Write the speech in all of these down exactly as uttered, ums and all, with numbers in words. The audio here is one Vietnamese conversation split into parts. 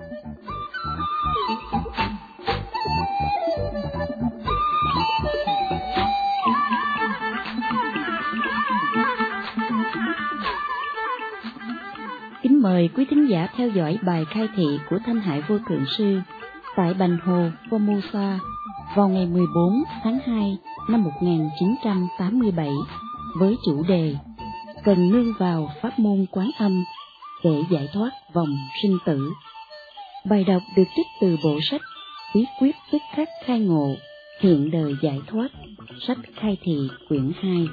Kính mời quý thính giả theo dõi bài khai thị của Thanh Hải Vô Thượng Sư tại Bành Hồ, Formosa vào ngày mười bốn tháng hai năm một nghìn chín trăm tám mươi bảy với chủ đề Cần Nương Vào Pháp Môn Quán Âm Ðể Giải Thoát Vòng Sinh Tử. Bài đọc được trích từ bộ sách Bí quyết Tức khắc khai ngộ - Hiện đời giải thoát, sách Khai thị quyển hai.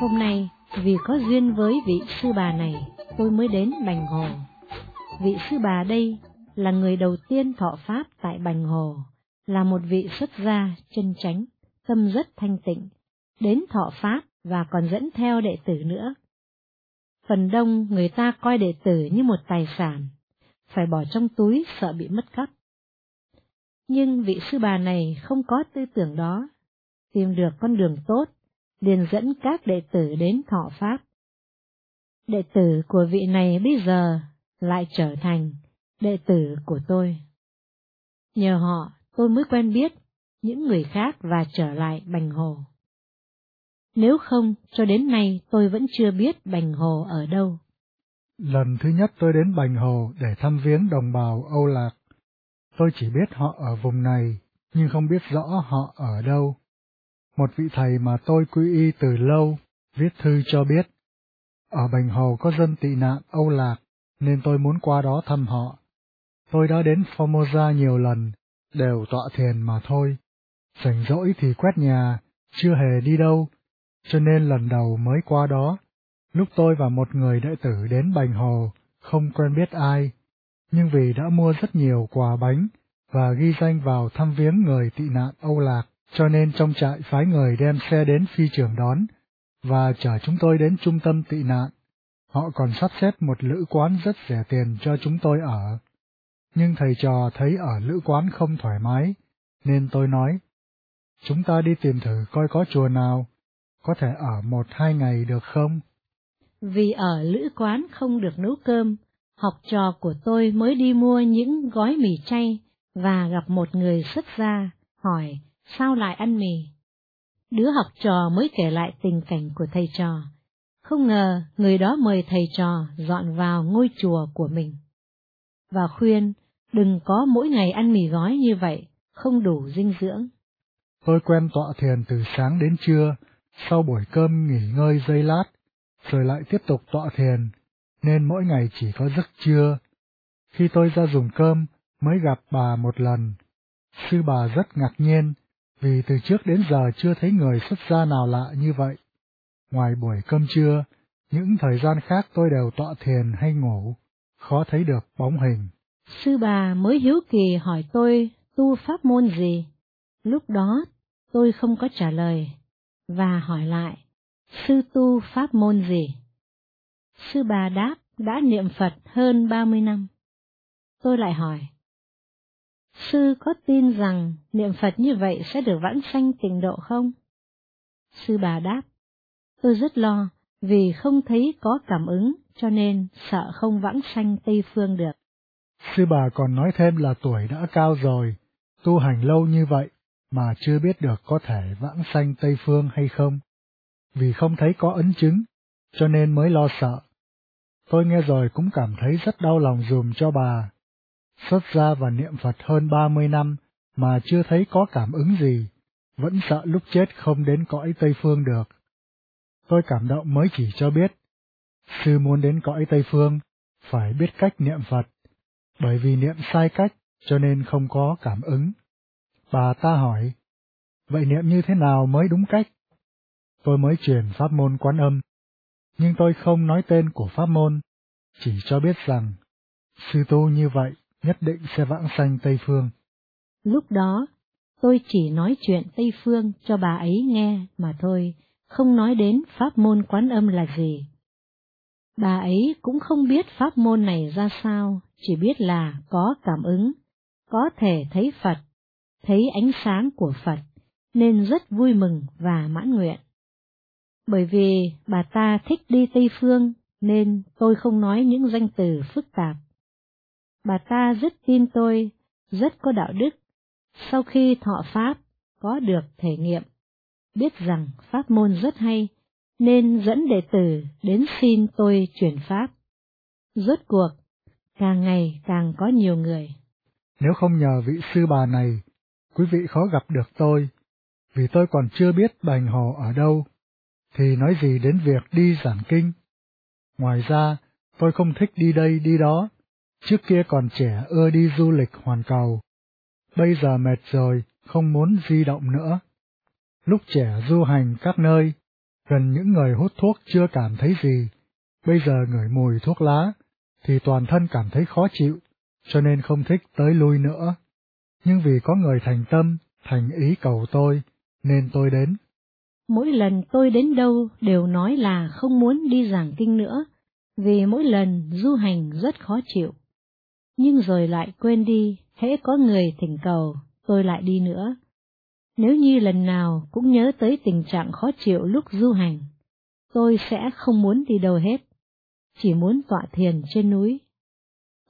Hôm nay, vì có duyên với vị sư bà này, tôi mới đến Bành Hồ. Vị sư bà đây là người đầu tiên thọ Pháp tại Bành Hồ, là một vị xuất gia chân chánh, tâm rất thanh tịnh, đến thọ Pháp và còn dẫn theo đệ tử nữa. Phần đông người ta coi đệ tử như một tài sản, phải bỏ trong túi sợ bị mất cắp. Nhưng vị sư bà này không có tư tưởng đó, tìm được con đường tốt, liền dẫn các đệ tử đến thọ Pháp. Đệ tử của vị này bây giờ lại trở thành đệ tử của tôi. Nhờ họ tôi mới quen biết những người khác và trở lại Bành Hồ. Nếu không, cho đến nay tôi vẫn chưa biết Bành Hồ ở đâu. Lần thứ nhất tôi đến Bành Hồ để thăm viếng đồng bào Âu Lạc. Tôi chỉ biết họ ở vùng này, nhưng không biết rõ họ ở đâu. Một vị thầy mà tôi quy y từ lâu, viết thư cho biết, ở Bành Hồ có dân tị nạn Âu Lạc, nên tôi muốn qua đó thăm họ. Tôi đã đến Formosa nhiều lần, đều tọa thiền mà thôi. Rảnh rỗi thì quét nhà, chưa hề đi đâu, cho nên lần đầu mới qua đó. Lúc tôi và một người đệ tử đến Bành Hồ, không quen biết ai, nhưng vì đã mua rất nhiều quà bánh và ghi danh vào thăm viếng người tị nạn Âu Lạc, cho nên trong trại phái người đem xe đến phi trường đón, và chở chúng tôi đến trung tâm tị nạn. Họ còn sắp xếp một lữ quán rất rẻ tiền cho chúng tôi ở. Nhưng thầy trò thấy ở lữ quán không thoải mái, nên tôi nói, chúng ta đi tìm thử coi có chùa nào, có thể ở một hai ngày được không? Vì ở lữ quán không được nấu cơm, học trò của tôi mới đi mua những gói mì chay, và gặp một người xuất gia, hỏi, sao lại ăn mì? Đứa học trò mới kể lại tình cảnh của thầy trò. Không ngờ người đó mời thầy trò dọn vào ngôi chùa của mình, và khuyên đừng có mỗi ngày ăn mì gói như vậy, không đủ dinh dưỡng. Tôi quen tọa thiền từ sáng đến trưa, sau buổi cơm nghỉ ngơi giây lát, rồi lại tiếp tục tọa thiền, nên mỗi ngày chỉ có giấc trưa. Khi tôi ra dùng cơm, mới gặp bà một lần. Sư bà rất ngạc nhiên, vì từ trước đến giờ chưa thấy người xuất gia nào lạ như vậy. Ngoài buổi cơm trưa, những thời gian khác tôi đều tọa thiền hay ngủ, khó thấy được bóng hình. Sư bà mới hiếu kỳ hỏi tôi tu pháp môn gì. Lúc đó, tôi không có trả lời, và hỏi lại, sư tu pháp môn gì? Sư bà đáp, đã niệm Phật hơn ba mươi năm. Tôi lại hỏi, sư có tin rằng niệm Phật như vậy sẽ được vãng sanh tịnh độ không? Sư bà đáp, tôi rất lo, vì không thấy có cảm ứng, cho nên sợ không vãng sanh Tây Phương được. Sư bà còn nói thêm là tuổi đã cao rồi, tu hành lâu như vậy, mà chưa biết được có thể vãng sanh Tây Phương hay không. Vì không thấy có ấn chứng, cho nên mới lo sợ. Tôi nghe rồi cũng cảm thấy rất đau lòng dùm cho bà. Xuất gia và niệm Phật hơn ba mươi năm, mà chưa thấy có cảm ứng gì, vẫn sợ lúc chết không đến cõi Tây Phương được. Tôi cảm động mới chỉ cho biết, sư muốn đến cõi Tây Phương, phải biết cách niệm Phật, bởi vì niệm sai cách, cho nên không có cảm ứng. Bà ta hỏi, vậy niệm như thế nào mới đúng cách? Tôi mới truyền pháp môn Quán Âm, nhưng tôi không nói tên của pháp môn, chỉ cho biết rằng, sư tu như vậy nhất định sẽ vãng sanh Tây Phương. Lúc đó, tôi chỉ nói chuyện Tây Phương cho bà ấy nghe mà thôi, không nói đến pháp môn Quán Âm là gì. Bà ấy cũng không biết pháp môn này ra sao, chỉ biết là có cảm ứng, có thể thấy Phật, thấy ánh sáng của Phật, nên rất vui mừng và mãn nguyện. Bởi vì bà ta thích đi Tây Phương, nên tôi không nói những danh từ phức tạp. Bà ta rất tin tôi, rất có đạo đức. Sau khi thọ Pháp, có được thể nghiệm, biết rằng Pháp môn rất hay, nên dẫn đệ tử đến xin tôi truyền Pháp. Rốt cuộc, càng ngày càng có nhiều người. Nếu không nhờ vị sư bà này, quý vị khó gặp được tôi, vì tôi còn chưa biết Bành Hồ ở đâu, thì nói gì đến việc đi giảng kinh. Ngoài ra, tôi không thích đi đây đi đó, trước kia còn trẻ ưa đi du lịch hoàn cầu. Bây giờ mệt rồi, không muốn di động nữa. Lúc trẻ du hành các nơi, gần những người hút thuốc chưa cảm thấy gì, bây giờ ngửi mùi thuốc lá, thì toàn thân cảm thấy khó chịu, cho nên không thích tới lui nữa. Nhưng vì có người thành tâm, thành ý cầu tôi, nên tôi đến. Mỗi lần tôi đến đâu đều nói là không muốn đi giảng kinh nữa, vì mỗi lần du hành rất khó chịu. Nhưng rồi lại quên đi, hễ có người thỉnh cầu, tôi lại đi nữa. Nếu như lần nào cũng nhớ tới tình trạng khó chịu lúc du hành, tôi sẽ không muốn đi đâu hết, chỉ muốn tọa thiền trên núi.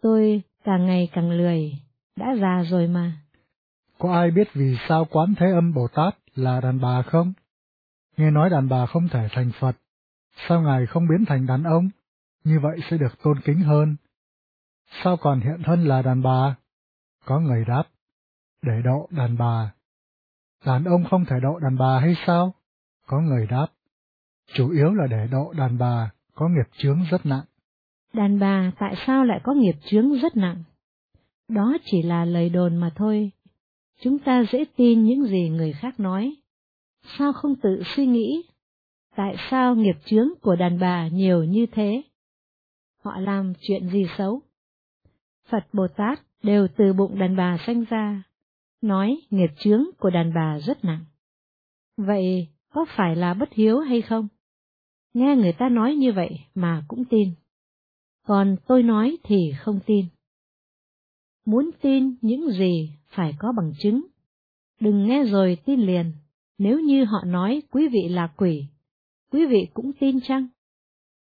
Tôi càng ngày càng lười, đã già rồi mà. Có ai biết vì sao Quán Thế Âm Bồ Tát là đàn bà không? Nghe nói đàn bà không thể thành Phật, sao Ngài không biến thành đàn ông, như vậy sẽ được tôn kính hơn. Sao còn hiện thân là đàn bà? Có người đáp, để độ đàn bà. Đàn ông không thể độ đàn bà hay sao? Có người đáp, chủ yếu là để độ đàn bà có nghiệp chướng rất nặng. Đàn bà tại sao lại có nghiệp chướng rất nặng? Đó chỉ là lời đồn mà thôi. Chúng ta dễ tin những gì người khác nói. Sao không tự suy nghĩ? Tại sao nghiệp chướng của đàn bà nhiều như thế? Họ làm chuyện gì xấu? Phật Bồ Tát đều từ bụng đàn bà sanh ra, nói nghiệp chướng của đàn bà rất nặng. Vậy có phải là bất hiếu hay không? Nghe người ta nói như vậy mà cũng tin. Còn tôi nói thì không tin. Muốn tin những gì phải có bằng chứng. Đừng nghe rồi tin liền. Nếu như họ nói quý vị là quỷ, quý vị cũng tin chăng?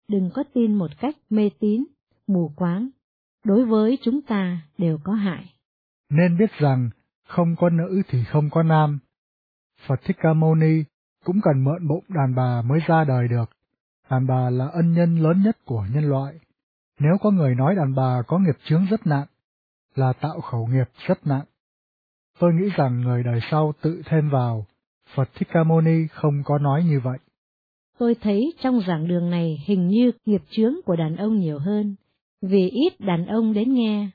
Đừng có tin một cách mê tín, mù quáng. Đối với chúng ta đều có hại. Nên biết rằng không có nữ thì không có nam. Phật Thích Ca Mâu Ni cũng cần mượn bụng đàn bà mới ra đời được. Đàn bà là ân nhân lớn nhất của nhân loại. Nếu có người nói đàn bà có nghiệp chướng rất nặng, là tạo khẩu nghiệp rất nặng. Tôi nghĩ rằng người đời sau tự thêm vào. Phật Thích Ca Mâu Ni không có nói như vậy. Tôi thấy trong giảng đường này hình như nghiệp chướng của đàn ông nhiều hơn, vì ít đàn ông đến nghe.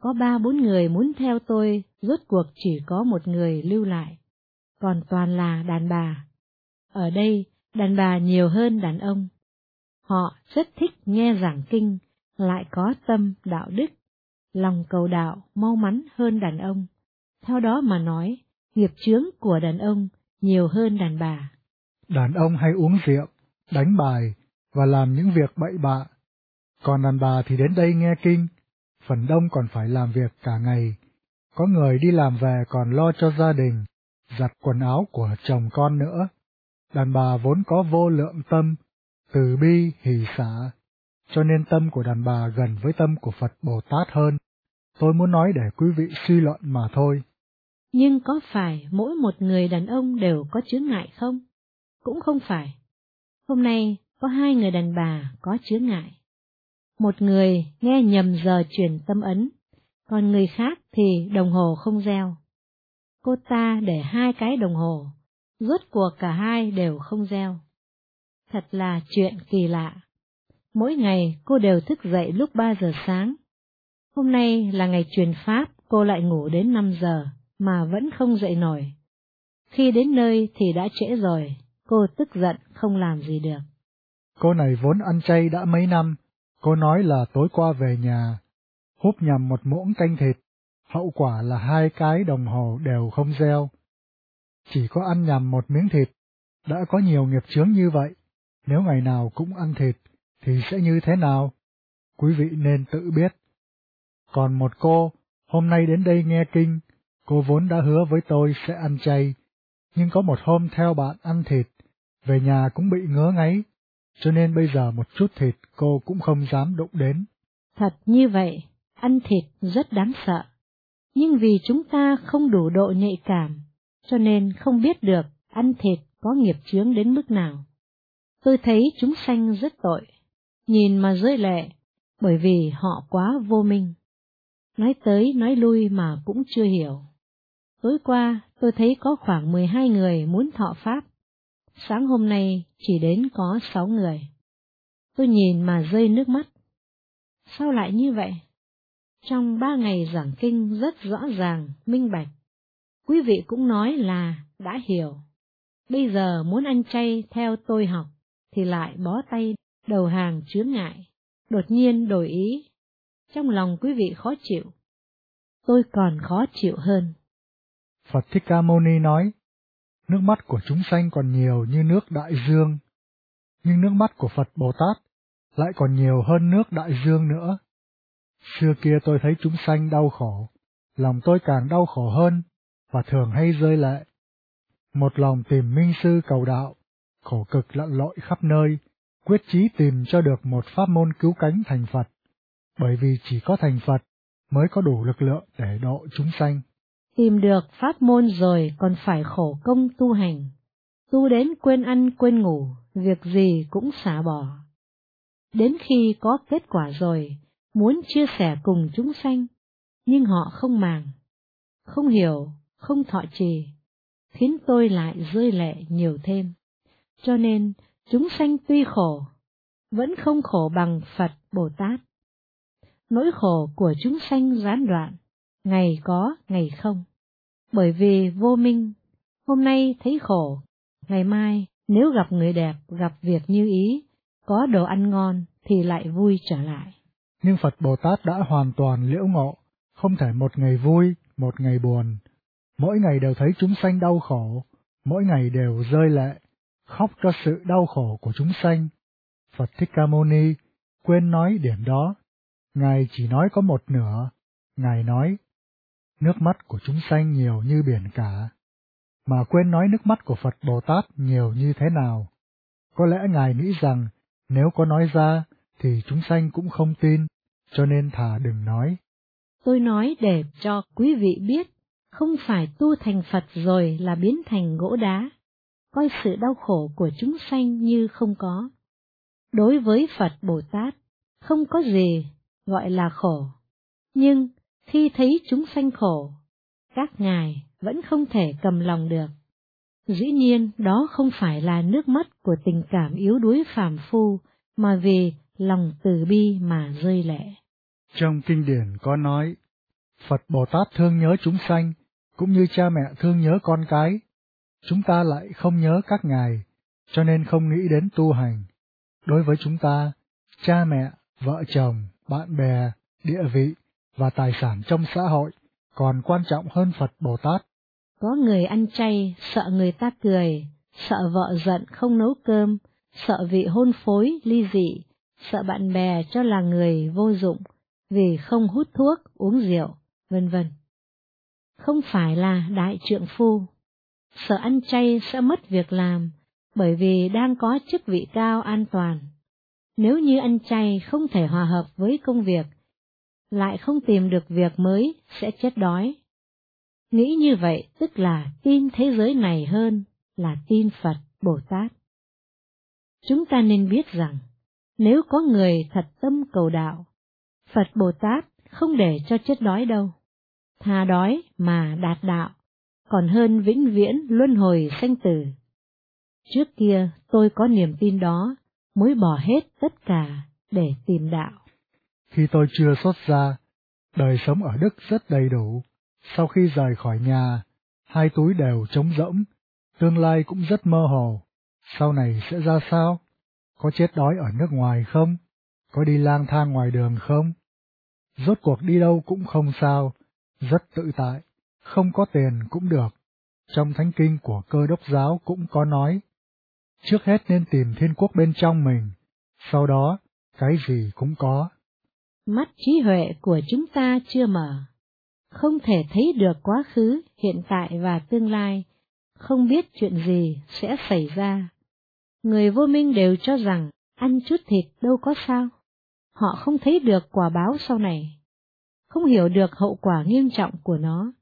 Có ba bốn người muốn theo tôi, rốt cuộc chỉ có một người lưu lại, còn toàn là đàn bà. Ở đây, đàn bà nhiều hơn đàn ông. Họ rất thích nghe giảng kinh, lại có tâm đạo đức, lòng cầu đạo mau mắn hơn đàn ông. Theo đó mà nói, nghiệp chướng của đàn ông nhiều hơn đàn bà. Đàn ông hay uống rượu, đánh bài và làm những việc bậy bạ, còn đàn bà thì đến đây nghe kinh, phần đông còn phải làm việc cả ngày. Có người đi làm về còn lo cho gia đình, giặt quần áo của chồng con nữa. Đàn bà vốn có vô lượng tâm, từ bi, hỷ xả, cho nên tâm của đàn bà gần với tâm của Phật Bồ Tát hơn. Tôi muốn nói để quý vị suy luận mà thôi. Nhưng có phải mỗi một người đàn ông đều có chướng ngại không? Cũng không phải. Hôm nay có hai người đàn bà có chướng ngại. Một người nghe nhầm giờ truyền tâm ấn, còn người khác thì đồng hồ không reo. Cô ta để hai cái đồng hồ, rốt cuộc cả hai đều không reo. Thật là chuyện kỳ lạ. Mỗi ngày cô đều thức dậy lúc ba giờ sáng. Hôm nay là ngày truyền Pháp, cô lại ngủ đến năm giờ mà vẫn không dậy nổi. Khi đến nơi thì đã trễ rồi, cô tức giận không làm gì được. Cô này vốn ăn chay đã mấy năm, cô nói là tối qua về nhà, húp nhầm một muỗng canh thịt, hậu quả là hai cái đồng hồ đều không reo. Chỉ có ăn nhầm một miếng thịt, đã có nhiều nghiệp chướng như vậy, nếu ngày nào cũng ăn thịt thì sẽ như thế nào? Quý vị nên tự biết. Còn một cô, hôm nay đến đây nghe kinh, Cô vốn đã hứa với tôi sẽ ăn chay, nhưng có một hôm theo bạn ăn thịt, về nhà cũng bị ngứa ngáy, cho nên bây giờ một chút thịt cô cũng không dám đụng đến. Thật như vậy, ăn thịt rất đáng sợ, nhưng vì chúng ta không đủ độ nhạy cảm, cho nên không biết được ăn thịt có nghiệp chướng đến mức nào. Tôi thấy chúng sanh rất tội, nhìn mà rơi lệ, bởi vì họ quá vô minh. Nói tới nói lui mà cũng chưa hiểu. Tối qua tôi thấy có khoảng mười hai người muốn thọ Pháp, sáng hôm nay chỉ đến có sáu người. Tôi nhìn mà rơi nước mắt. Sao lại như vậy? Trong ba ngày giảng kinh rất rõ ràng, minh bạch. Quý vị cũng nói là đã hiểu. Bây giờ muốn ăn chay theo tôi học, thì lại bó tay đầu hàng chướng ngại, đột nhiên đổi ý. Trong lòng quý vị khó chịu. Tôi còn khó chịu hơn. Phật Thích Ca Mâu Ni nói, nước mắt của chúng sanh còn nhiều như nước đại dương, nhưng nước mắt của Phật Bồ Tát lại còn nhiều hơn nước đại dương nữa. Xưa kia tôi thấy chúng sanh đau khổ, lòng tôi càng đau khổ hơn, và thường hay rơi lệ. Một lòng tìm minh sư cầu đạo, khổ cực lặn lội khắp nơi, quyết chí tìm cho được một pháp môn cứu cánh thành Phật, bởi vì chỉ có thành Phật mới có đủ lực lượng để độ chúng sanh. Tìm được pháp môn rồi còn phải khổ công tu hành, tu đến quên ăn quên ngủ, việc gì cũng xả bỏ. Đến khi có kết quả rồi, muốn chia sẻ cùng chúng sanh, nhưng họ không màng, không hiểu, không thọ trì, khiến tôi lại rơi lệ nhiều thêm. Cho nên, chúng sanh tuy khổ, vẫn không khổ bằng Phật Bồ Tát. Nỗi khổ của chúng sanh gián đoạn, ngày có, ngày không. Bởi vì vô minh, hôm nay thấy khổ, ngày mai nếu gặp người đẹp, gặp việc như ý, có đồ ăn ngon thì lại vui trở lại. Nhưng Phật Bồ Tát đã hoàn toàn liễu ngộ, không thể một ngày vui, một ngày buồn. Mỗi ngày đều thấy chúng sanh đau khổ, mỗi ngày đều rơi lệ, khóc cho sự đau khổ của chúng sanh. Phật Thích Ca Mâu Ni quên nói điểm đó. Ngài chỉ nói có một nửa. Ngài nói, nước mắt của chúng sanh nhiều như biển cả, mà quên nói nước mắt của Phật Bồ Tát nhiều như thế nào. Có lẽ Ngài nghĩ rằng, nếu có nói ra, thì chúng sanh cũng không tin, cho nên thà đừng nói. Tôi nói để cho quý vị biết, không phải tu thành Phật rồi là biến thành gỗ đá, coi sự đau khổ của chúng sanh như không có. Đối với Phật Bồ Tát, không có gì gọi là khổ, nhưng khi thấy chúng sanh khổ, các ngài vẫn không thể cầm lòng được. Dĩ nhiên đó không phải là nước mắt của tình cảm yếu đuối phàm phu, mà vì lòng từ bi mà rơi lệ. Trong kinh điển có nói, Phật Bồ Tát thương nhớ chúng sanh, cũng như cha mẹ thương nhớ con cái. Chúng ta lại không nhớ các ngài, cho nên không nghĩ đến tu hành. Đối với chúng ta, cha mẹ, vợ chồng, bạn bè, địa vị và tài sản trong xã hội còn quan trọng hơn Phật Bồ Tát. Có người ăn chay sợ người ta cười, sợ vợ giận không nấu cơm, sợ vị hôn phối ly dị, sợ bạn bè cho là người vô dụng vì không hút thuốc, uống rượu, vân vân. Không phải là đại trượng phu, sợ ăn chay sẽ mất việc làm bởi vì đang có chức vị cao an toàn. Nếu như ăn chay không thể hòa hợp với công việc, lại không tìm được việc mới sẽ chết đói. Nghĩ như vậy tức là tin thế giới này hơn là tin Phật Bồ Tát. Chúng ta nên biết rằng, nếu có người thật tâm cầu đạo, Phật Bồ Tát không để cho chết đói đâu. Thà đói mà đạt đạo, còn hơn vĩnh viễn luân hồi sanh tử. Trước kia tôi có niềm tin đó, mới bỏ hết tất cả để tìm đạo. Khi tôi chưa xuất gia, đời sống ở Đức rất đầy đủ. Sau khi rời khỏi nhà, hai túi đều trống rỗng, tương lai cũng rất mơ hồ. Sau này sẽ ra sao? Có chết đói ở nước ngoài không? Có đi lang thang ngoài đường không? Rốt cuộc đi đâu cũng không sao, rất tự tại, không có tiền cũng được. Trong thánh kinh của Cơ Đốc giáo cũng có nói, trước hết nên tìm thiên quốc bên trong mình, sau đó cái gì cũng có. Mắt trí huệ của chúng ta chưa mở, không thể thấy được quá khứ, hiện tại và tương lai, không biết chuyện gì sẽ xảy ra. Người vô minh đều cho rằng ăn chút thịt đâu có sao, họ không thấy được quả báo sau này, không hiểu được hậu quả nghiêm trọng của nó.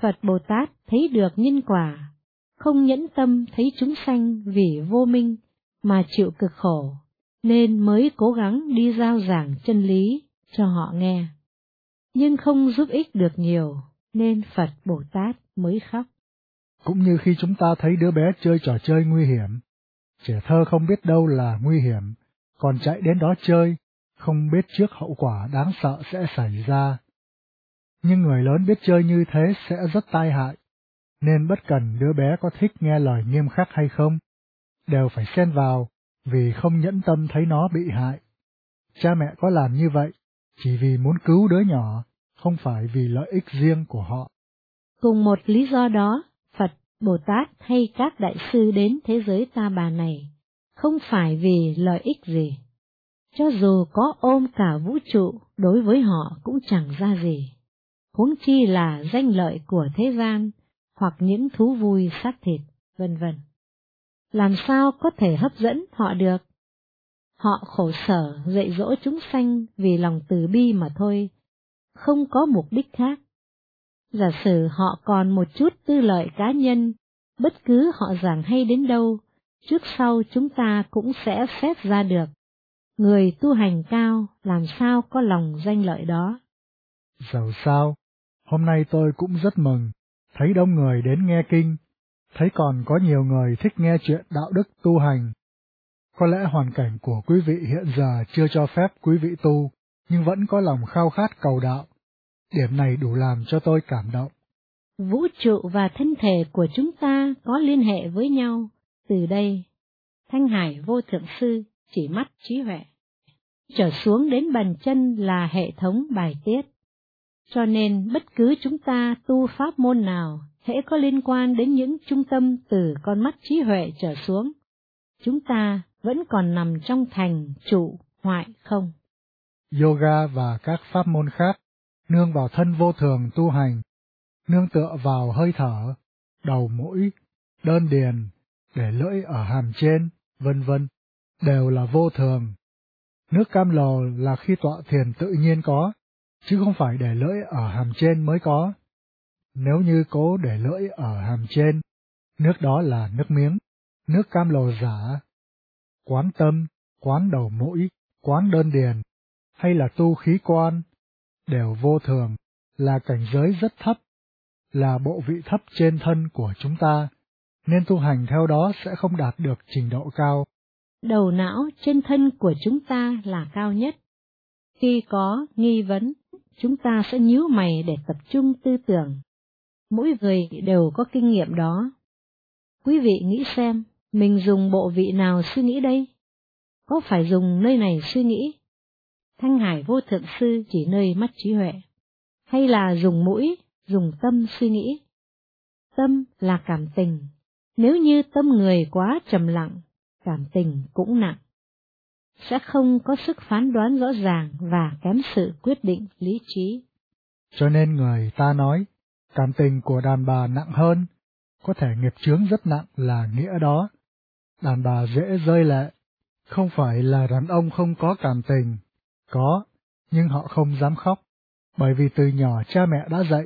Phật Bồ Tát thấy được nhân quả, không nhẫn tâm thấy chúng sanh vì vô minh mà chịu cực khổ, nên mới cố gắng đi rao giảng chân lý cho họ nghe. Nhưng không giúp ích được nhiều, nên Phật Bồ Tát mới khóc. Cũng như khi chúng ta thấy đứa bé chơi trò chơi nguy hiểm, trẻ thơ không biết đâu là nguy hiểm, còn chạy đến đó chơi, không biết trước hậu quả đáng sợ sẽ xảy ra. Nhưng người lớn biết chơi như thế sẽ rất tai hại, nên bất cần đứa bé có thích nghe lời nghiêm khắc hay không, đều phải xen vào vì không nhẫn tâm thấy nó bị hại. Cha mẹ có làm như vậy chỉ vì muốn cứu đứa nhỏ, không phải vì lợi ích riêng của họ. Cùng một lý do đó, Phật, Bồ Tát hay các đại sư đến thế giới Ta Bà này, không phải vì lợi ích gì. Cho dù có ôm cả vũ trụ, đối với họ cũng chẳng ra gì, huống chi là danh lợi của thế gian, hoặc những thú vui xác thịt, vân vân. Làm sao có thể hấp dẫn họ được? Họ khổ sở dạy dỗ chúng sanh vì lòng từ bi mà thôi, không có mục đích khác. Giả sử họ còn một chút tư lợi cá nhân, bất cứ họ giảng hay đến đâu, trước sau chúng ta cũng sẽ xét ra được. Người tu hành cao làm sao có lòng danh lợi đó? Dẫu sao, hôm nay tôi cũng rất mừng, thấy đông người đến nghe kinh, thấy còn có nhiều người thích nghe chuyện đạo đức tu hành. Có lẽ hoàn cảnh của quý vị hiện giờ chưa cho phép quý vị tu, nhưng vẫn có lòng khao khát cầu đạo. Điểm này đủ làm cho tôi cảm động. Vũ trụ và thân thể của chúng ta có liên hệ với nhau. Từ đây, Thanh Hải Vô Thượng Sư chỉ mắt trí huệ, trở xuống đến bàn chân là hệ thống bài tiết. Cho nên bất cứ chúng ta tu pháp môn nào, hễ có liên quan đến những trung tâm từ con mắt trí huệ trở xuống, chúng ta vẫn còn nằm trong thành trụ hoại không. Yoga và các pháp môn khác nương vào thân vô thường tu hành, nương tựa vào hơi thở, đầu mũi, đơn điền, để lưỡi ở hàm trên, vân vân, đều là vô thường. Nước cam lồ là khi tọa thiền tự nhiên có, chứ không phải để lưỡi ở hàm trên mới có. Nếu như cố để lưỡi ở hàm trên, nước đó là nước miếng, nước cam lồ giả. Quán tâm, quán đầu mũi, quán đơn điền, hay là tu khí quan, đều vô thường, là cảnh giới rất thấp, là bộ vị thấp trên thân của chúng ta, nên tu hành theo đó sẽ không đạt được trình độ cao. Đầu não trên thân của chúng ta là cao nhất. Khi có nghi vấn, chúng ta sẽ nhíu mày để tập trung tư tưởng. Mỗi người đều có kinh nghiệm đó. Quý vị nghĩ xem, mình dùng bộ vị nào suy nghĩ đây? Có phải dùng nơi này suy nghĩ? Thanh Hải Vô Thượng Sư chỉ nơi mắt trí huệ. Hay là dùng mũi, dùng tâm suy nghĩ? Tâm là cảm tình. Nếu như tâm người quá trầm lặng, cảm tình cũng nặng, sẽ không có sức phán đoán rõ ràng và kém sự quyết định lý trí. Cho nên người ta nói, cảm tình của đàn bà nặng hơn, có thể nghiệp chướng rất nặng là nghĩa đó. Đàn bà dễ rơi lệ, không phải là đàn ông không có cảm tình, có, nhưng họ không dám khóc, bởi vì từ nhỏ cha mẹ đã dạy,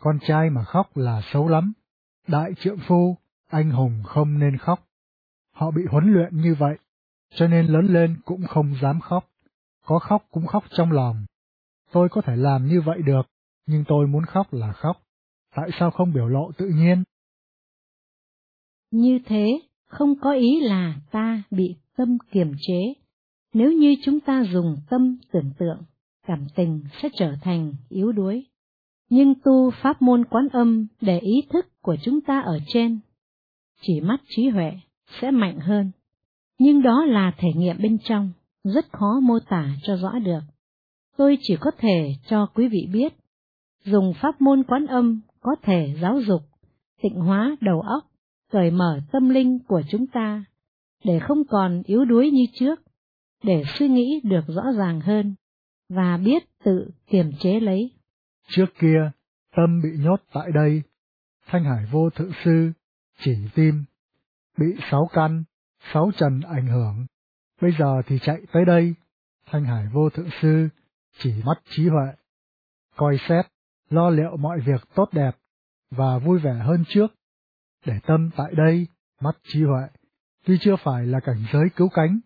con trai mà khóc là xấu lắm, đại trượng phu, anh hùng không nên khóc. Họ bị huấn luyện như vậy, cho nên lớn lên cũng không dám khóc, có khóc cũng khóc trong lòng. Tôi có thể làm như vậy được, nhưng tôi muốn khóc là khóc, tại sao không biểu lộ tự nhiên? Như thế, không có ý là ta bị tâm kiềm chế. Nếu như chúng ta dùng tâm tưởng tượng, cảm tình sẽ trở thành yếu đuối. Nhưng tu pháp môn quán âm để ý thức của chúng ta ở trên, chỉ mắt trí huệ sẽ mạnh hơn. Nhưng đó là thể nghiệm bên trong, rất khó mô tả cho rõ được. Tôi chỉ có thể cho quý vị biết, dùng pháp môn quán âm có thể giáo dục, tịnh hóa đầu óc, cởi mở tâm linh của chúng ta, để không còn yếu đuối như trước, để suy nghĩ được rõ ràng hơn, và biết tự kiềm chế lấy. Trước kia, tâm bị nhốt tại đây, Thanh Hải Vô Thượng Sư chỉ tim, bị sáu căn, sáu trần ảnh hưởng, bây giờ thì chạy tới đây, Thanh Hải Vô Thượng Sư chỉ mắt trí huệ, coi xét, lo liệu mọi việc tốt đẹp và vui vẻ hơn trước, để tâm tại đây, mắt trí huệ, tuy chưa phải là cảnh giới cứu cánh,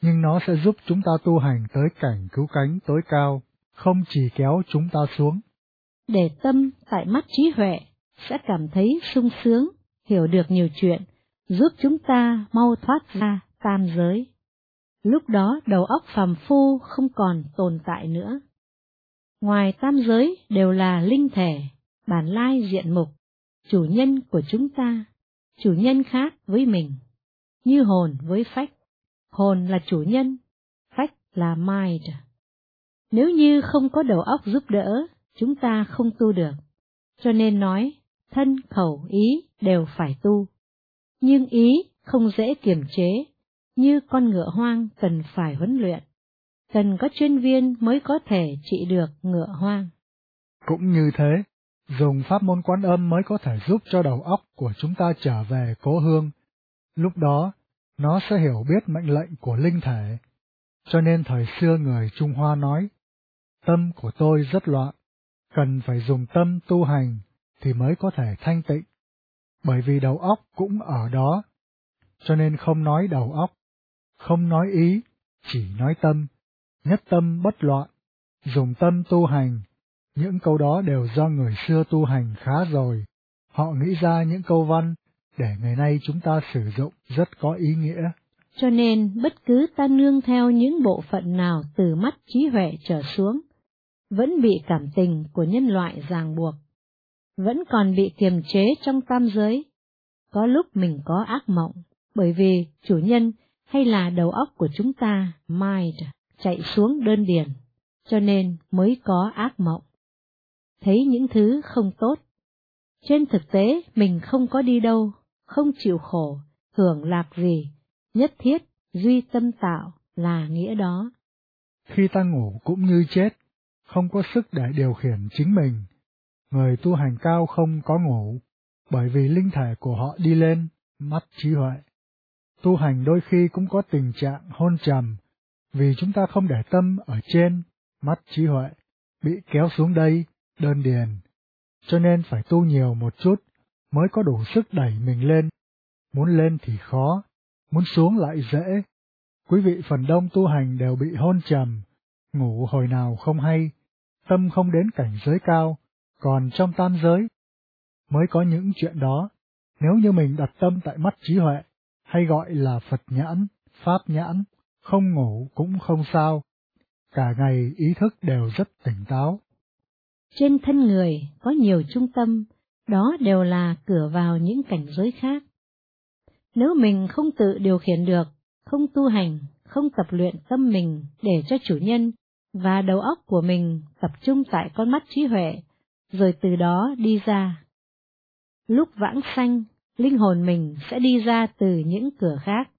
nhưng nó sẽ giúp chúng ta tu hành tới cảnh cứu cánh tối cao, không chỉ kéo chúng ta xuống. Để tâm tại mắt trí huệ sẽ cảm thấy sung sướng, hiểu được nhiều chuyện, giúp chúng ta mau thoát ra tam giới. Lúc đó đầu óc phàm phu không còn tồn tại nữa. Ngoài tam giới đều là linh thể, bản lai diện mục, chủ nhân của chúng ta, chủ nhân khác với mình, như hồn với phách. Hồn là chủ nhân, phách là mind. Nếu như không có đầu óc giúp đỡ, chúng ta không tu được, cho nên nói, thân, khẩu, ý đều phải tu. Nhưng ý không dễ kiềm chế, như con ngựa hoang cần phải huấn luyện, cần có chuyên viên mới có thể trị được ngựa hoang. Cũng như thế, dùng pháp môn Quán Âm mới có thể giúp cho đầu óc của chúng ta trở về cố hương, lúc đó nó sẽ hiểu biết mệnh lệnh của linh thể. Cho nên thời xưa người Trung Hoa nói, tâm của tôi rất loạn, cần phải dùng tâm tu hành thì mới có thể thanh tịnh, bởi vì đầu óc cũng ở đó, cho nên không nói đầu óc, không nói ý, chỉ nói tâm, nhất tâm bất loạn, dùng tâm tu hành, những câu đó đều do người xưa tu hành khá rồi, họ nghĩ ra những câu văn để ngày nay chúng ta sử dụng rất có ý nghĩa. Cho nên bất cứ ta nương theo những bộ phận nào từ mắt trí huệ trở xuống, vẫn bị cảm tình của nhân loại ràng buộc, vẫn còn bị kiềm chế trong tam giới. Có lúc mình có ác mộng, bởi vì chủ nhân hay là đầu óc của chúng ta, mind, chạy xuống đơn điền, cho nên mới có ác mộng, thấy những thứ không tốt. Trên thực tế mình không có đi đâu, không chịu khổ, hưởng lạc gì, nhất thiết, duy tâm tạo là nghĩa đó. Khi ta ngủ cũng như chết, không có sức để điều khiển chính mình. Người tu hành cao không có ngủ, bởi vì linh thể của họ đi lên, mắt trí huệ. Tu hành đôi khi cũng có tình trạng hôn trầm, vì chúng ta không để tâm ở trên, mắt trí huệ, bị kéo xuống đây, đơn điền. Cho nên phải tu nhiều một chút, mới có đủ sức đẩy mình lên. Muốn lên thì khó, muốn xuống lại dễ. Quý vị phần đông tu hành đều bị hôn trầm, ngủ hồi nào không hay, tâm không đến cảnh giới cao, còn trong tam giới mới có những chuyện đó. Nếu như mình đặt tâm tại mắt trí huệ, hay gọi là Phật nhãn, Pháp nhãn, không ngủ cũng không sao, cả ngày ý thức đều rất tỉnh táo. Trên thân người có nhiều trung tâm, đó đều là cửa vào những cảnh giới khác. Nếu mình không tự điều khiển được, không tu hành, không tập luyện tâm mình để cho chủ nhân và đầu óc của mình tập trung tại con mắt trí huệ, rồi từ đó đi ra. Lúc vãng sanh, linh hồn mình sẽ đi ra từ những cửa khác.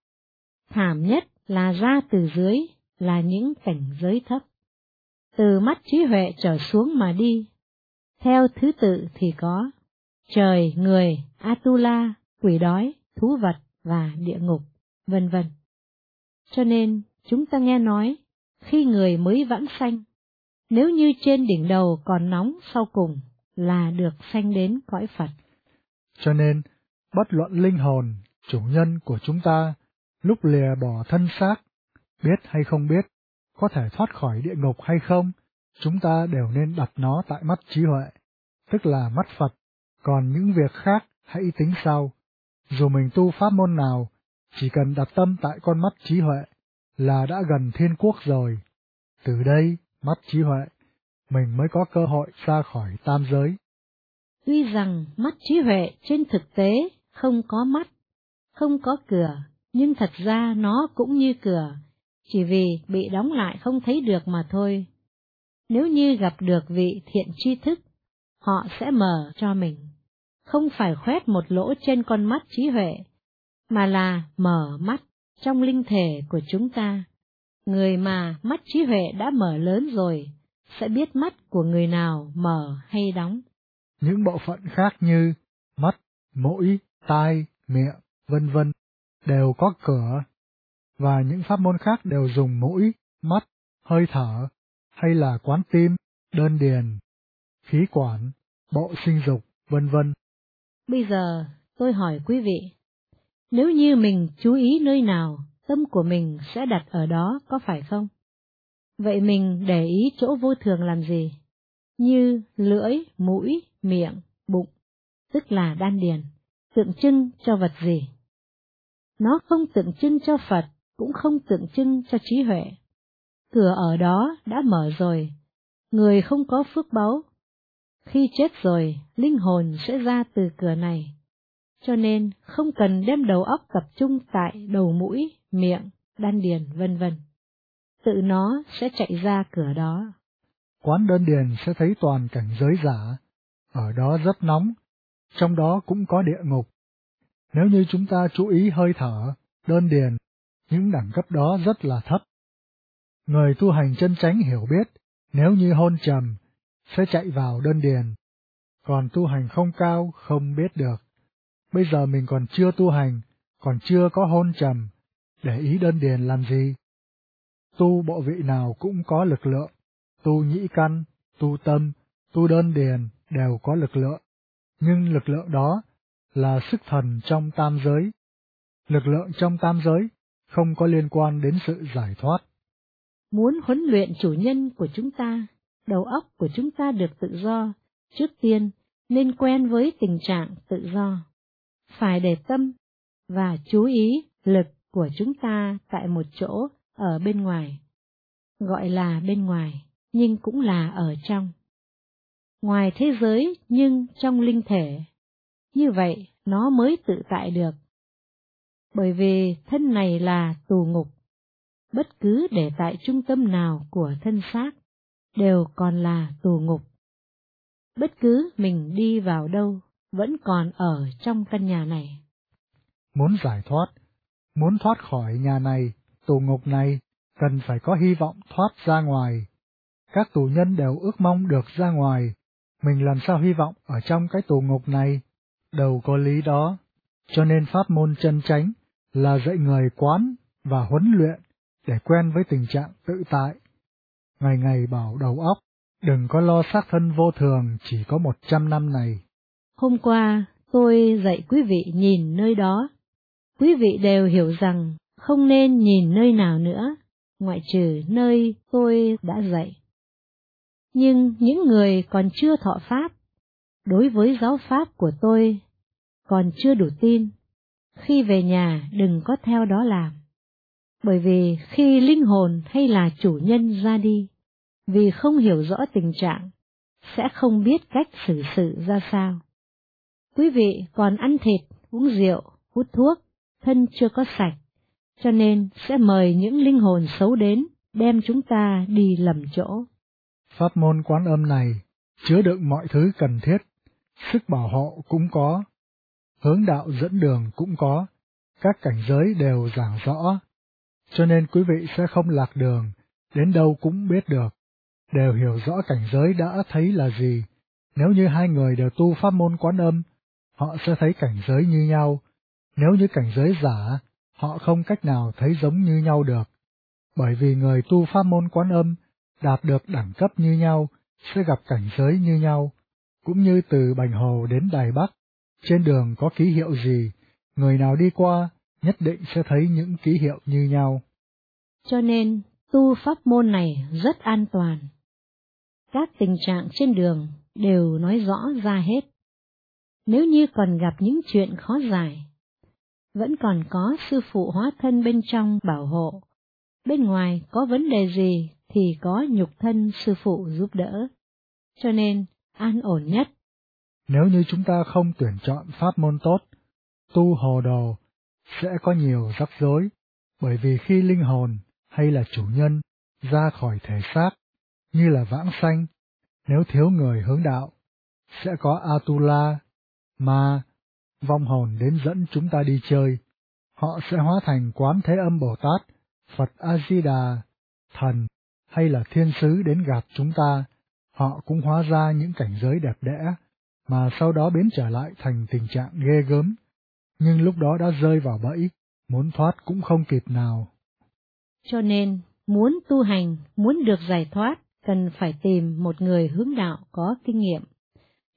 Thảm nhất là ra từ dưới, là những cảnh giới thấp. Từ mắt trí huệ trở xuống mà đi. Theo thứ tự thì có trời, người, Atula, quỷ đói, thú vật và địa ngục, vân vân. Cho nên, chúng ta nghe nói, khi người mới vãng sanh, nếu như trên đỉnh đầu còn nóng sau cùng là được sanh đến cõi Phật. Cho nên, bất luận linh hồn, chủ nhân của chúng ta, lúc lìa bỏ thân xác, biết hay không biết, có thể thoát khỏi địa ngục hay không, chúng ta đều nên đặt nó tại mắt trí huệ, tức là mắt Phật, còn những việc khác hãy tính sau. Dù mình tu pháp môn nào, chỉ cần đặt tâm tại con mắt trí huệ là đã gần thiên quốc rồi. Từ đây, mắt trí huệ, mình mới có cơ hội ra khỏi tam giới. Tuy rằng mắt trí huệ trên thực tế không có mắt, không có cửa, nhưng thật ra nó cũng như cửa, chỉ vì bị đóng lại không thấy được mà thôi. Nếu như gặp được vị thiện tri thức, họ sẽ mở cho mình, không phải khoét một lỗ trên con mắt trí huệ, mà là mở mắt trong linh thể của chúng ta. Người mà mắt trí huệ đã mở lớn rồi, sẽ biết mắt của người nào mở hay đóng. Những bộ phận khác như mắt, mũi, tai, miệng, vân vân đều có cửa, và những pháp môn khác đều dùng mũi, mắt, hơi thở, hay là quán tim, đơn điền, khí quản, bộ sinh dục, vân vân. Bây giờ tôi hỏi quý vị, nếu như mình chú ý nơi nào, tâm của mình sẽ đặt ở đó, có phải không? Vậy mình để ý chỗ vô thường làm gì? Như lưỡi, mũi, miệng, bụng, tức là đan điền, tượng trưng cho vật gì? Nó không tượng trưng cho Phật, cũng không tượng trưng cho trí huệ. Cửa ở đó đã mở rồi, người không có phước báu. Khi chết rồi, linh hồn sẽ ra từ cửa này. Cho nên không cần đem đầu óc tập trung tại đầu mũi, miệng, đan điền, vân vân. Tự nó sẽ chạy ra cửa đó. Quán đơn điền sẽ thấy toàn cảnh giới giả, ở đó rất nóng, trong đó cũng có địa ngục. Nếu như chúng ta chú ý hơi thở, đơn điền, những đẳng cấp đó rất là thấp. Người tu hành chân chánh hiểu biết, nếu như hôn trầm, sẽ chạy vào đơn điền, còn tu hành không cao không biết được. Bây giờ mình còn chưa tu hành, còn chưa có hôn trầm, để ý đơn điền làm gì? Tu bộ vị nào cũng có lực lượng, tu nhĩ căn, tu tâm, tu đơn điền đều có lực lượng, nhưng lực lượng đó là sức thần trong tam giới. Lực lượng trong tam giới không có liên quan đến sự giải thoát. Muốn huấn luyện chủ nhân của chúng ta, đầu óc của chúng ta được tự do, trước tiên nên quen với tình trạng tự do. Phải để tâm và chú ý lực của chúng ta tại một chỗ ở bên ngoài, gọi là bên ngoài nhưng cũng là ở trong, ngoài thế giới nhưng trong linh thể, như vậy nó mới tự tại được. Bởi vì thân này là tù ngục, bất cứ để tại trung tâm nào của thân xác đều còn là tù ngục. Bất cứ mình đi vào đâu vẫn còn ở trong căn nhà này. Muốn giải thoát, muốn thoát khỏi nhà này, tù ngục này, cần phải có hy vọng thoát ra ngoài. Các tù nhân đều ước mong được ra ngoài, mình làm sao hy vọng ở trong cái tù ngục này? Đâu có lý đó. Cho nên pháp môn chân chánh là dạy người quán và huấn luyện để quen với tình trạng tự tại. Ngày ngày bảo đầu óc, đừng có lo xác thân vô thường chỉ có một trăm năm này. Hôm qua, tôi dạy quý vị nhìn nơi đó. Quý vị đều hiểu rằng không nên nhìn nơi nào nữa, ngoại trừ nơi tôi đã dạy. Nhưng những người còn chưa thọ Pháp, đối với giáo Pháp của tôi, còn chưa đủ tin, khi về nhà đừng có theo đó làm. Bởi vì khi linh hồn hay là chủ nhân ra đi, vì không hiểu rõ tình trạng, sẽ không biết cách xử sự ra sao. Quý vị còn ăn thịt, uống rượu, hút thuốc, thân chưa có sạch, cho nên sẽ mời những linh hồn xấu đến, đem chúng ta đi lầm chỗ. Pháp môn Quán Âm này chứa đựng mọi thứ cần thiết, sức bảo hộ cũng có, hướng đạo dẫn đường cũng có, các cảnh giới đều giảng rõ, cho nên quý vị sẽ không lạc đường, đến đâu cũng biết được, đều hiểu rõ cảnh giới đã thấy là gì. Nếu như hai người đều tu pháp môn Quán Âm, họ sẽ thấy cảnh giới như nhau. Nếu như cảnh giới giả, họ không cách nào thấy giống như nhau được. Bởi vì người tu pháp môn Quán Âm đạt được đẳng cấp như nhau, sẽ gặp cảnh giới như nhau. Cũng như từ Bành Hồ đến Đài Bắc, trên đường có ký hiệu gì, người nào đi qua nhất định sẽ thấy những ký hiệu như nhau. Cho nên, tu pháp môn này rất an toàn. Các tình trạng trên đường đều nói rõ ra hết. Nếu như còn gặp những chuyện khó giải, vẫn còn có sư phụ hóa thân bên trong bảo hộ, bên ngoài có vấn đề gì thì có nhục thân sư phụ giúp đỡ, cho nên an ổn nhất. Nếu như chúng ta không tuyển chọn pháp môn tốt, tu hồ đồ, sẽ có nhiều rắc rối, bởi vì khi linh hồn hay là chủ nhân ra khỏi thể xác, như là vãng sanh, nếu thiếu người hướng đạo, sẽ có Atula, ma, vong hồn đến dẫn chúng ta đi chơi. Họ sẽ hóa thành Quán Thế Âm Bồ Tát, Phật A-di-đà, thần, hay là thiên sứ đến gạt chúng ta, họ cũng hóa ra những cảnh giới đẹp đẽ, mà sau đó biến trở lại thành tình trạng ghê gớm, nhưng lúc đó đã rơi vào bẫy, muốn thoát cũng không kịp nào. Cho nên, muốn tu hành, muốn được giải thoát, cần phải tìm một người hướng đạo có kinh nghiệm,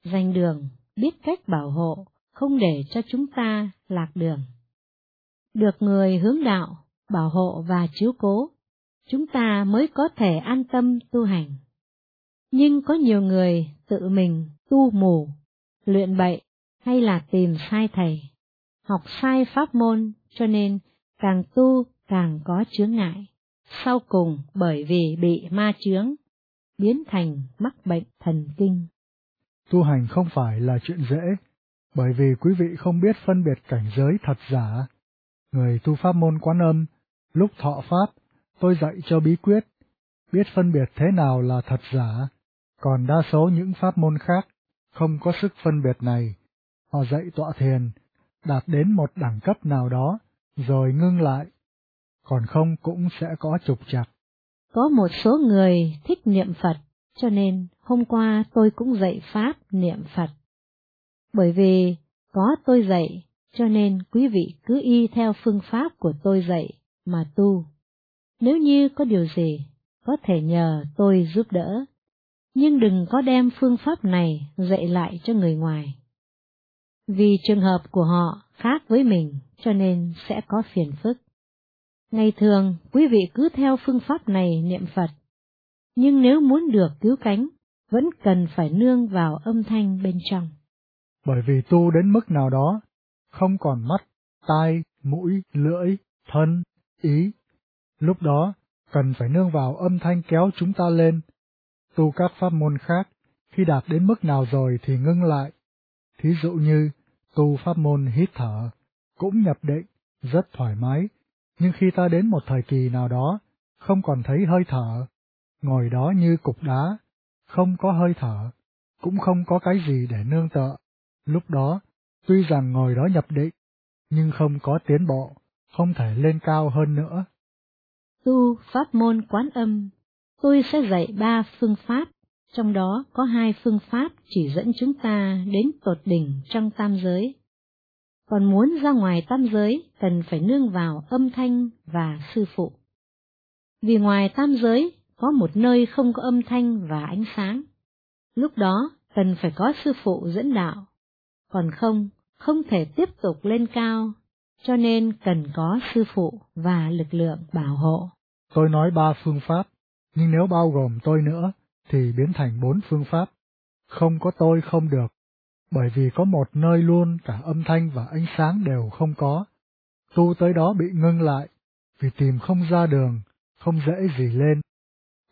rành đường, biết cách bảo hộ, không để cho chúng ta lạc đường. Được người hướng đạo, bảo hộ và chiếu cố, chúng ta mới có thể an tâm tu hành. Nhưng có nhiều người tự mình tu mù, luyện bậy hay là tìm sai thầy, học sai pháp môn, cho nên càng tu càng có chướng ngại, sau cùng bởi vì bị ma chướng, biến thành mắc bệnh thần kinh. Tu hành không phải là chuyện dễ, bởi vì quý vị không biết phân biệt cảnh giới thật giả. Người tu pháp môn Quán Âm, lúc thọ pháp, tôi dạy cho bí quyết, biết phân biệt thế nào là thật giả, còn đa số những pháp môn khác không có sức phân biệt này. Họ dạy tọa thiền, đạt đến một đẳng cấp nào đó, rồi ngưng lại, còn không cũng sẽ có trục trặc. Có một số người thích niệm Phật, cho nên hôm qua tôi cũng dạy pháp niệm Phật. Bởi vì có tôi dạy, cho nên quý vị cứ y theo phương pháp của tôi dạy mà tu. Nếu như có điều gì, có thể nhờ tôi giúp đỡ, nhưng đừng có đem phương pháp này dạy lại cho người ngoài. Vì trường hợp của họ khác với mình, cho nên sẽ có phiền phức. Ngày thường, quý vị cứ theo phương pháp này niệm Phật, nhưng nếu muốn được cứu cánh, vẫn cần phải nương vào âm thanh bên trong. Bởi vì tu đến mức nào đó, không còn mắt, tai, mũi, lưỡi, thân, ý. Lúc đó, cần phải nương vào âm thanh kéo chúng ta lên. Tu các pháp môn khác, khi đạt đến mức nào rồi thì ngưng lại. Thí dụ như, tu pháp môn hít thở, cũng nhập định, rất thoải mái, nhưng khi ta đến một thời kỳ nào đó, không còn thấy hơi thở, ngồi đó như cục đá, không có hơi thở, cũng không có cái gì để nương tựa. Lúc đó, tuy rằng ngồi đó nhập định, nhưng không có tiến bộ, không thể lên cao hơn nữa. Tu pháp môn Quán Âm, tôi sẽ dạy ba phương pháp, trong đó có hai phương pháp chỉ dẫn chúng ta đến tột đỉnh trong tam giới. Còn muốn ra ngoài tam giới, cần phải nương vào âm thanh và sư phụ. Vì ngoài tam giới, có một nơi không có âm thanh và ánh sáng. Lúc đó, cần phải có sư phụ dẫn đạo. Còn không, không thể tiếp tục lên cao, cho nên cần có sư phụ và lực lượng bảo hộ. Tôi nói ba phương pháp, nhưng nếu bao gồm tôi nữa, thì biến thành bốn phương pháp. Không có tôi không được, bởi vì có một nơi luôn cả âm thanh và ánh sáng đều không có. Tu tới đó bị ngưng lại, vì tìm không ra đường, không dễ gì lên.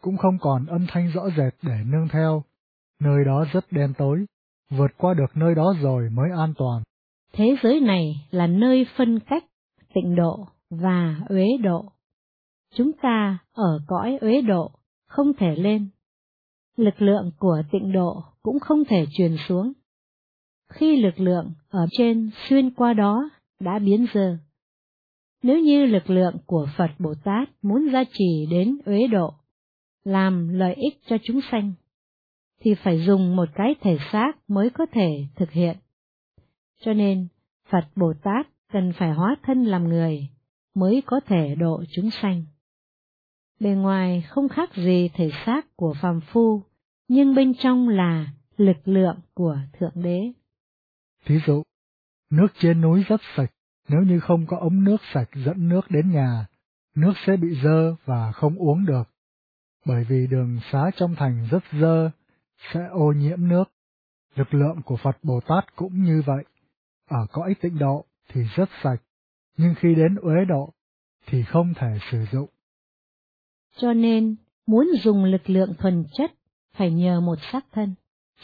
Cũng không còn âm thanh rõ rệt để nương theo, nơi đó rất đen tối. Vượt qua được nơi đó rồi mới an toàn. Thế giới này là nơi phân cách tịnh độ và uế độ. Chúng ta ở cõi uế độ, không thể lên. Lực lượng của tịnh độ cũng không thể truyền xuống. Khi lực lượng ở trên xuyên qua đó đã biến dơ. Nếu như lực lượng của Phật Bồ Tát muốn gia trì đến uế độ, làm lợi ích cho chúng sanh, thì phải dùng một cái thể xác mới có thể thực hiện. Cho nên, Phật Bồ Tát cần phải hóa thân làm người, mới có thể độ chúng sanh. Bề ngoài không khác gì thể xác của phàm phu, nhưng bên trong là lực lượng của Thượng Đế. Thí dụ, nước trên núi rất sạch, nếu như không có ống nước sạch dẫn nước đến nhà, nước sẽ bị dơ và không uống được, bởi vì đường xá trong thành rất dơ, sẽ ô nhiễm nước. Lực lượng của Phật Bồ Tát cũng như vậy, ở cõi tịnh độ thì rất sạch, nhưng khi đến uế độ thì không thể sử dụng. Cho nên, muốn dùng lực lượng thuần chất, phải nhờ một xác thân.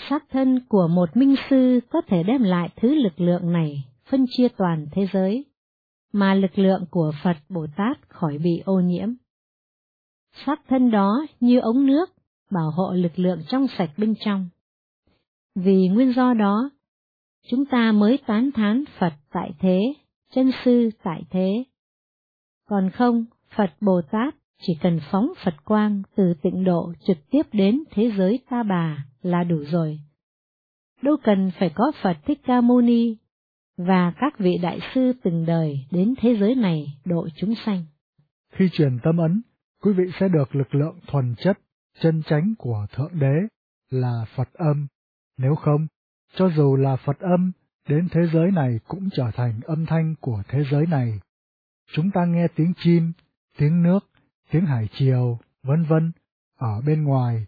Xác thân của một minh sư có thể đem lại thứ lực lượng này, phân chia toàn thế giới, mà lực lượng của Phật Bồ Tát khỏi bị ô nhiễm. Xác thân đó như ống nước, bảo hộ lực lượng trong sạch bên trong. Vì nguyên do đó, chúng ta mới tán thán Phật tại thế, chân sư tại thế. Còn không, Phật Bồ Tát chỉ cần phóng Phật quang từ tịnh độ trực tiếp đến thế giới Ta Bà là đủ rồi. Đâu cần phải có Phật Thích Ca Mâu Ni và các vị đại sư từng đời đến thế giới này độ chúng sanh. Khi truyền tâm ấn, quý vị sẽ được lực lượng thuần chất, chân chánh của Thượng Đế là Phật âm. Nếu không, cho dù là Phật âm, đến thế giới này cũng trở thành âm thanh của thế giới này. Chúng ta nghe tiếng chim, tiếng nước, tiếng hải triều, vân vân ở bên ngoài,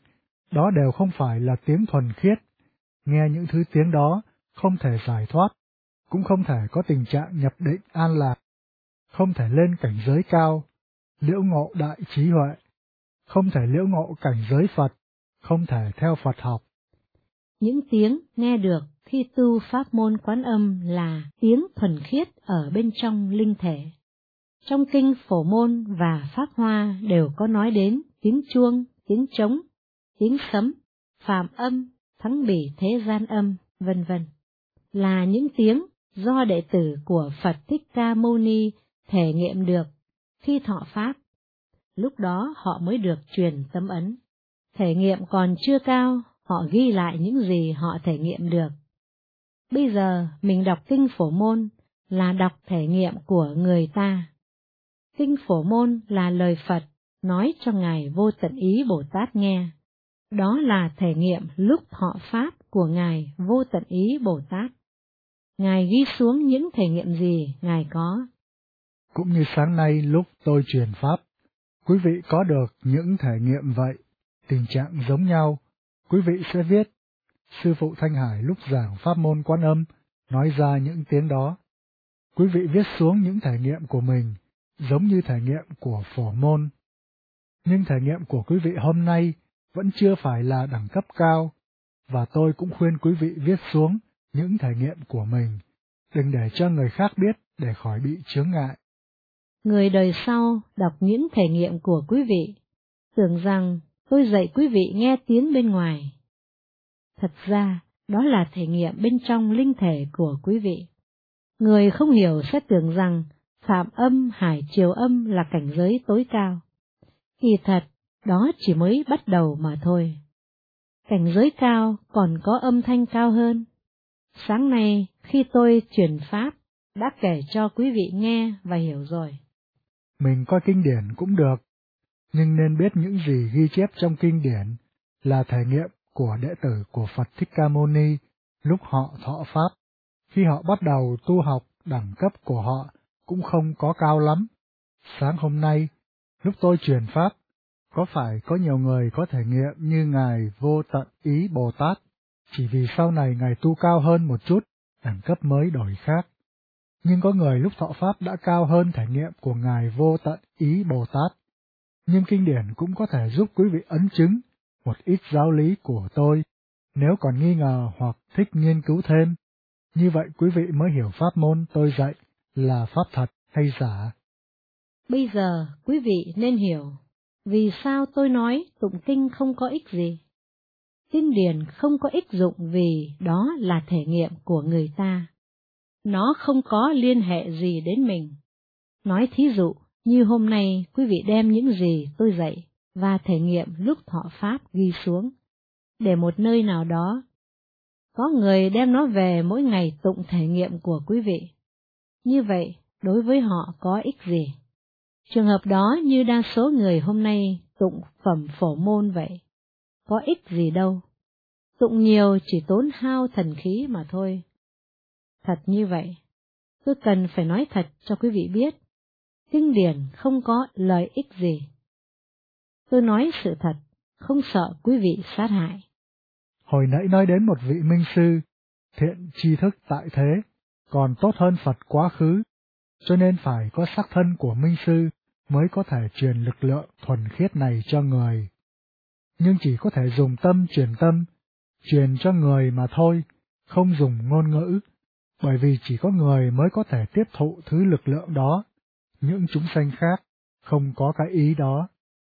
đó đều không phải là tiếng thuần khiết. Nghe những thứ tiếng đó không thể giải thoát, cũng không thể có tình trạng nhập định an lạc, không thể lên cảnh giới cao, liễu ngộ đại trí huệ, không thể liễu ngộ cảnh giới Phật, không thể theo Phật học. Những tiếng nghe được khi tu pháp môn Quán Âm là tiếng thuần khiết ở bên trong linh thể. Trong kinh Phổ Môn và Pháp Hoa đều có nói đến tiếng chuông, tiếng trống, tiếng sấm, phạm âm, thắng bỉ thế gian âm, vân vân, là những tiếng do đệ tử của Phật Thích Ca Mâu Ni thể nghiệm được khi thọ Pháp. Lúc đó họ mới được truyền tâm ấn. Thể nghiệm còn chưa cao, họ ghi lại những gì họ thể nghiệm được. Bây giờ mình đọc kinh Phổ Môn là đọc thể nghiệm của người ta. Kinh Phổ Môn là lời Phật nói cho Ngài Vô Tận Ý Bồ Tát nghe. Đó là thể nghiệm lúc thọ Pháp của Ngài Vô Tận Ý Bồ Tát. Ngài ghi xuống những thể nghiệm gì Ngài có. Cũng như sáng nay lúc tôi truyền Pháp, quý vị có được những thể nghiệm vậy, tình trạng giống nhau, quý vị sẽ viết. Sư phụ Thanh Hải lúc giảng Pháp môn Quán Âm nói ra những tiếng đó. Quý vị viết xuống những thể nghiệm của mình, giống như thể nghiệm của Phổ Môn. Nhưng thể nghiệm của quý vị hôm nay vẫn chưa phải là đẳng cấp cao, và tôi cũng khuyên quý vị viết xuống những thể nghiệm của mình, đừng để cho người khác biết để khỏi bị chướng ngại. Người đời sau đọc những thể nghiệm của quý vị, tưởng rằng tôi dạy quý vị nghe tiếng bên ngoài. Thật ra, đó là thể nghiệm bên trong linh thể của quý vị. Người không hiểu sẽ tưởng rằng phạm âm, hải triều âm là cảnh giới tối cao. Kỳ thật, đó chỉ mới bắt đầu mà thôi. Cảnh giới cao còn có âm thanh cao hơn. Sáng nay, khi tôi truyền Pháp, đã kể cho quý vị nghe và hiểu rồi. Mình coi kinh điển cũng được, nhưng nên biết những gì ghi chép trong kinh điển là thể nghiệm của đệ tử của Phật Thích Ca Mâu Ni lúc họ thọ Pháp. Khi họ bắt đầu tu học, đẳng cấp của họ cũng không có cao lắm. Sáng hôm nay, lúc tôi truyền Pháp, có phải có nhiều người có thể nghiệm như Ngài Vô Tận Ý Bồ Tát, chỉ vì sau này Ngài tu cao hơn một chút, đẳng cấp mới đổi khác. Nhưng có người lúc thọ Pháp đã cao hơn thể nghiệm của Ngài Vô Tận Ý Bồ Tát. Nhưng kinh điển cũng có thể giúp quý vị ấn chứng một ít giáo lý của tôi, nếu còn nghi ngờ hoặc thích nghiên cứu thêm. Như vậy quý vị mới hiểu pháp môn tôi dạy là pháp thật hay giả. Bây giờ quý vị nên hiểu vì sao tôi nói tụng kinh không có ích gì. Kinh điển không có ích dụng vì đó là thể nghiệm của người ta. Nó không có liên hệ gì đến mình. Nói thí dụ như hôm nay quý vị đem những gì tôi dạy và thể nghiệm lúc thọ Pháp ghi xuống, để một nơi nào đó. Có người đem nó về mỗi ngày tụng thể nghiệm của quý vị. Như vậy, đối với họ có ích gì? Trường hợp đó như đa số người hôm nay tụng phẩm Phổ Môn vậy. Có ích gì đâu. Tụng nhiều chỉ tốn hao thần khí mà thôi. Thật như vậy, tôi cần phải nói thật cho quý vị biết. Kinh điển không có lợi ích gì. Tôi nói sự thật, không sợ quý vị sát hại. Hồi nãy nói đến một vị minh sư, thiện tri thức tại thế, còn tốt hơn Phật quá khứ, cho nên phải có sắc thân của minh sư mới có thể truyền lực lượng thuần khiết này cho người. Nhưng chỉ có thể dùng tâm truyền tâm, truyền cho người mà thôi, không dùng ngôn ngữ, bởi vì chỉ có người mới có thể tiếp thụ thứ lực lượng đó, những chúng sanh khác không có cái ý đó.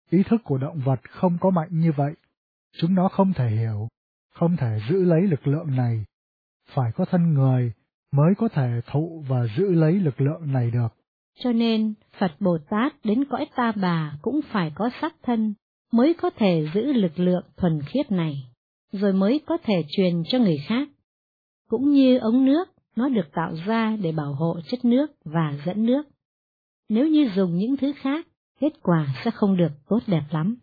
Ý thức của động vật không có mạnh như vậy, chúng nó không thể hiểu, không thể giữ lấy lực lượng này, phải có thân người mới có thể thụ và giữ lấy lực lượng này được. Cho nên, Phật Bồ Tát đến cõi Ta Bà cũng phải có sắc thân, mới có thể giữ lực lượng thuần khiết này, rồi mới có thể truyền cho người khác. Cũng như ống nước, nó được tạo ra để bảo hộ chất nước và dẫn nước. Nếu như dùng những thứ khác, kết quả sẽ không được tốt đẹp lắm.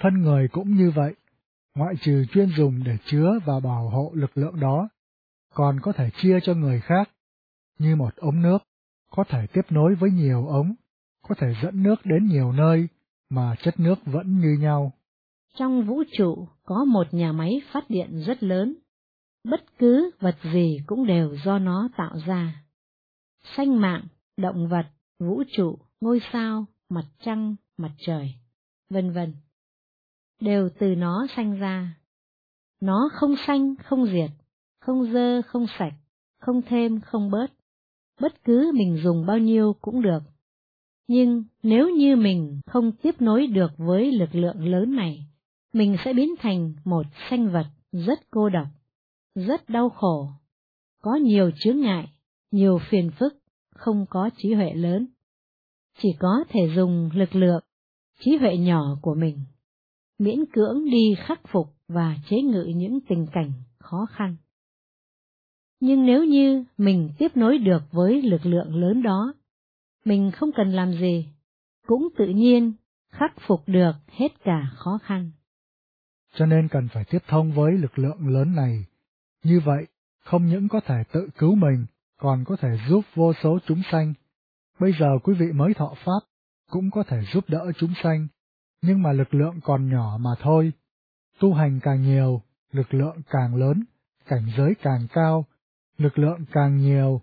Thân người cũng như vậy, ngoại trừ chuyên dùng để chứa và bảo hộ lực lượng đó, còn có thể chia cho người khác, như một ống nước, có thể tiếp nối với nhiều ống, có thể dẫn nước đến nhiều nơi, mà chất nước vẫn như nhau. Trong vũ trụ có một nhà máy phát điện rất lớn, bất cứ vật gì cũng đều do nó tạo ra. Sanh mạng, động vật, vũ trụ, ngôi sao, mặt trăng, mặt trời, vân vân, đều từ nó sanh ra. Nó không sanh, không diệt, không dơ, không sạch, không thêm, không bớt. Bất cứ mình dùng bao nhiêu cũng được. Nhưng nếu như mình không tiếp nối được với lực lượng lớn này, mình sẽ biến thành một sanh vật rất cô độc, rất đau khổ, có nhiều chướng ngại, nhiều phiền phức, không có trí huệ lớn. Chỉ có thể dùng lực lượng, trí huệ nhỏ của mình, miễn cưỡng đi khắc phục và chế ngự những tình cảnh khó khăn. Nhưng nếu như mình tiếp nối được với lực lượng lớn đó, mình không cần làm gì, cũng tự nhiên khắc phục được hết cả khó khăn. Cho nên cần phải tiếp thông với lực lượng lớn này. Như vậy, không những có thể tự cứu mình, còn có thể giúp vô số chúng sanh. Bây giờ quý vị mới thọ Pháp, cũng có thể giúp đỡ chúng sanh, nhưng mà lực lượng còn nhỏ mà thôi. Tu hành càng nhiều, lực lượng càng lớn, cảnh giới càng cao, lực lượng càng nhiều.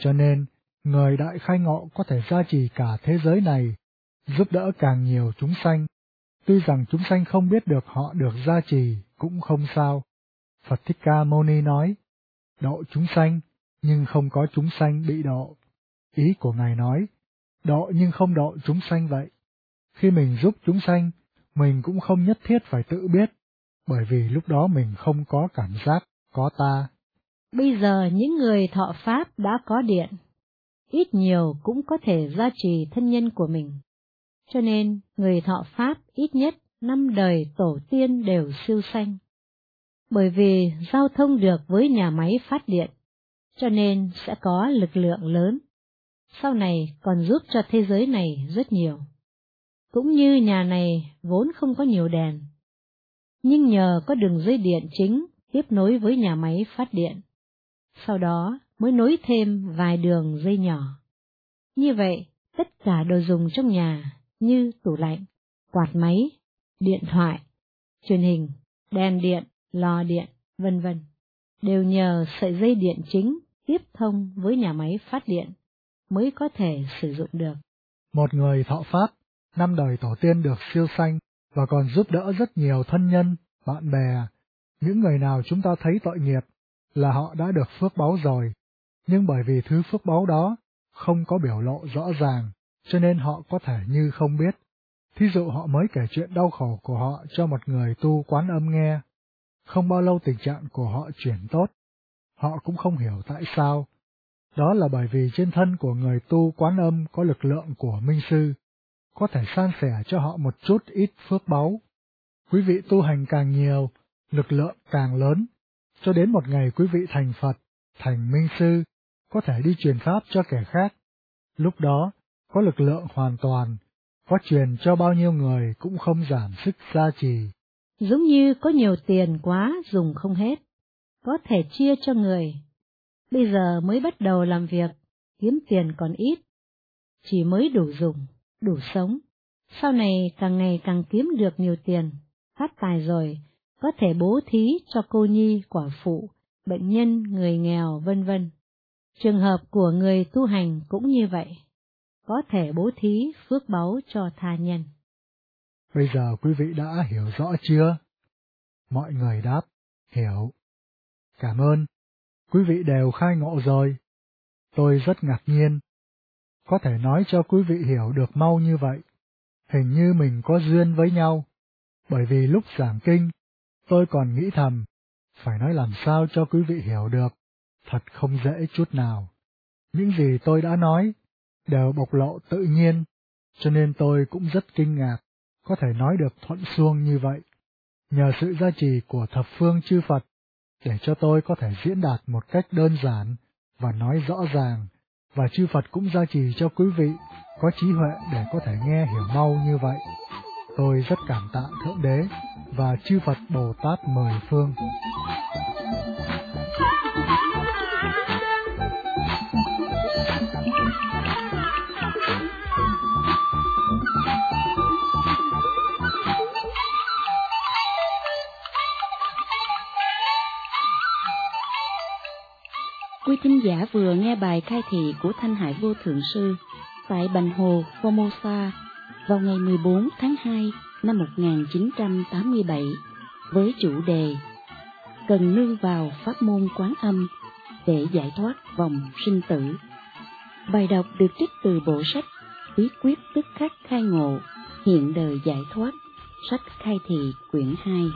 Cho nên, người đại khai ngộ có thể gia trì cả thế giới này, giúp đỡ càng nhiều chúng sanh. Tuy rằng chúng sanh không biết được họ được gia trì, cũng không sao. Phật Thích Ca Mâu Ni nói, độ chúng sanh, nhưng không có chúng sanh bị độ. Ý của Ngài nói, độ nhưng không độ chúng sanh vậy. Khi mình giúp chúng sanh, mình cũng không nhất thiết phải tự biết, bởi vì lúc đó mình không có cảm giác có ta. Bây giờ những người thọ Pháp đã có điện, ít nhiều cũng có thể gia trì thân nhân của mình. Cho nên, người thọ Pháp ít nhất năm đời tổ tiên đều siêu sanh. Bởi vì giao thông được với nhà máy phát điện, cho nên sẽ có lực lượng lớn. Sau này còn giúp cho thế giới này rất nhiều. Cũng như nhà này vốn không có nhiều đèn, nhưng nhờ có đường dây điện chính tiếp nối với nhà máy phát điện, sau đó mới nối thêm vài đường dây nhỏ. Như vậy, tất cả đồ dùng trong nhà như tủ lạnh, quạt máy, điện thoại, truyền hình, đèn điện, lò điện, vân vân, đều nhờ sợi dây điện chính tiếp thông với nhà máy phát điện mới có thể sử dụng được. Một người thọ Pháp, năm đời tổ tiên được siêu sanh và còn giúp đỡ rất nhiều thân nhân, bạn bè. Những người nào chúng ta thấy tội nghiệp là họ đã được phước báu rồi, nhưng bởi vì thứ phước báu đó không có biểu lộ rõ ràng, cho nên họ có thể như không biết. Thí dụ họ mới kể chuyện đau khổ của họ cho một người tu Quán Âm nghe. Không bao lâu tình trạng của họ chuyển tốt, họ cũng không hiểu tại sao. Đó là bởi vì trên thân của người tu Quán Âm có lực lượng của Minh Sư, có thể san sẻ cho họ một chút ít phước báu. Quý vị tu hành càng nhiều, lực lượng càng lớn, cho đến một ngày quý vị thành Phật, thành Minh Sư, có thể đi truyền Pháp cho kẻ khác. Lúc đó, có lực lượng hoàn toàn, có truyền cho bao nhiêu người cũng không giảm sức gia trì. Giống như có nhiều tiền quá dùng không hết, có thể chia cho người. Bây giờ mới bắt đầu làm việc, kiếm tiền còn ít, chỉ mới đủ dùng, đủ sống. Sau này càng ngày càng kiếm được nhiều tiền, phát tài rồi, có thể bố thí cho cô nhi, quả phụ, bệnh nhân, người nghèo, vân vân. Trường hợp của người tu hành cũng như vậy, có thể bố thí phước báu cho tha nhân. Bây giờ quý vị đã hiểu rõ chưa? Mọi người đáp, hiểu. Cảm ơn. Quý vị đều khai ngộ rồi. Tôi rất ngạc nhiên. Có thể nói cho quý vị hiểu được mau như vậy. Hình như mình có duyên với nhau. Bởi vì lúc giảng kinh, tôi còn nghĩ thầm, phải nói làm sao cho quý vị hiểu được. Thật không dễ chút nào. Những gì tôi đã nói, đều bộc lộ tự nhiên, cho nên tôi cũng rất kinh ngạc, có thể nói được thuận xuông như vậy, nhờ sự gia trì của thập phương chư Phật, để cho tôi có thể diễn đạt một cách đơn giản và nói rõ ràng, và chư Phật cũng gia trì cho quý vị có trí huệ để có thể nghe hiểu mau như vậy. Tôi rất cảm tạ Thượng Đế và chư Phật Bồ Tát mười phương. Quý thính giả vừa nghe bài khai thị của Thanh Hải Vô Thượng Sư tại Bành Hồ, Formosa vào ngày mười bốn tháng hai năm một nghìn chín trăm tám mươi bảy với chủ đề Cần Nương Vào Pháp Môn Quán Âm Ðể Giải Thoát Vòng Sinh Tử. Bài đọc được trích từ bộ sách Bí quyết Tức khắc khai ngộ - Hiện đời giải thoát, sách Khai thị quyển hai.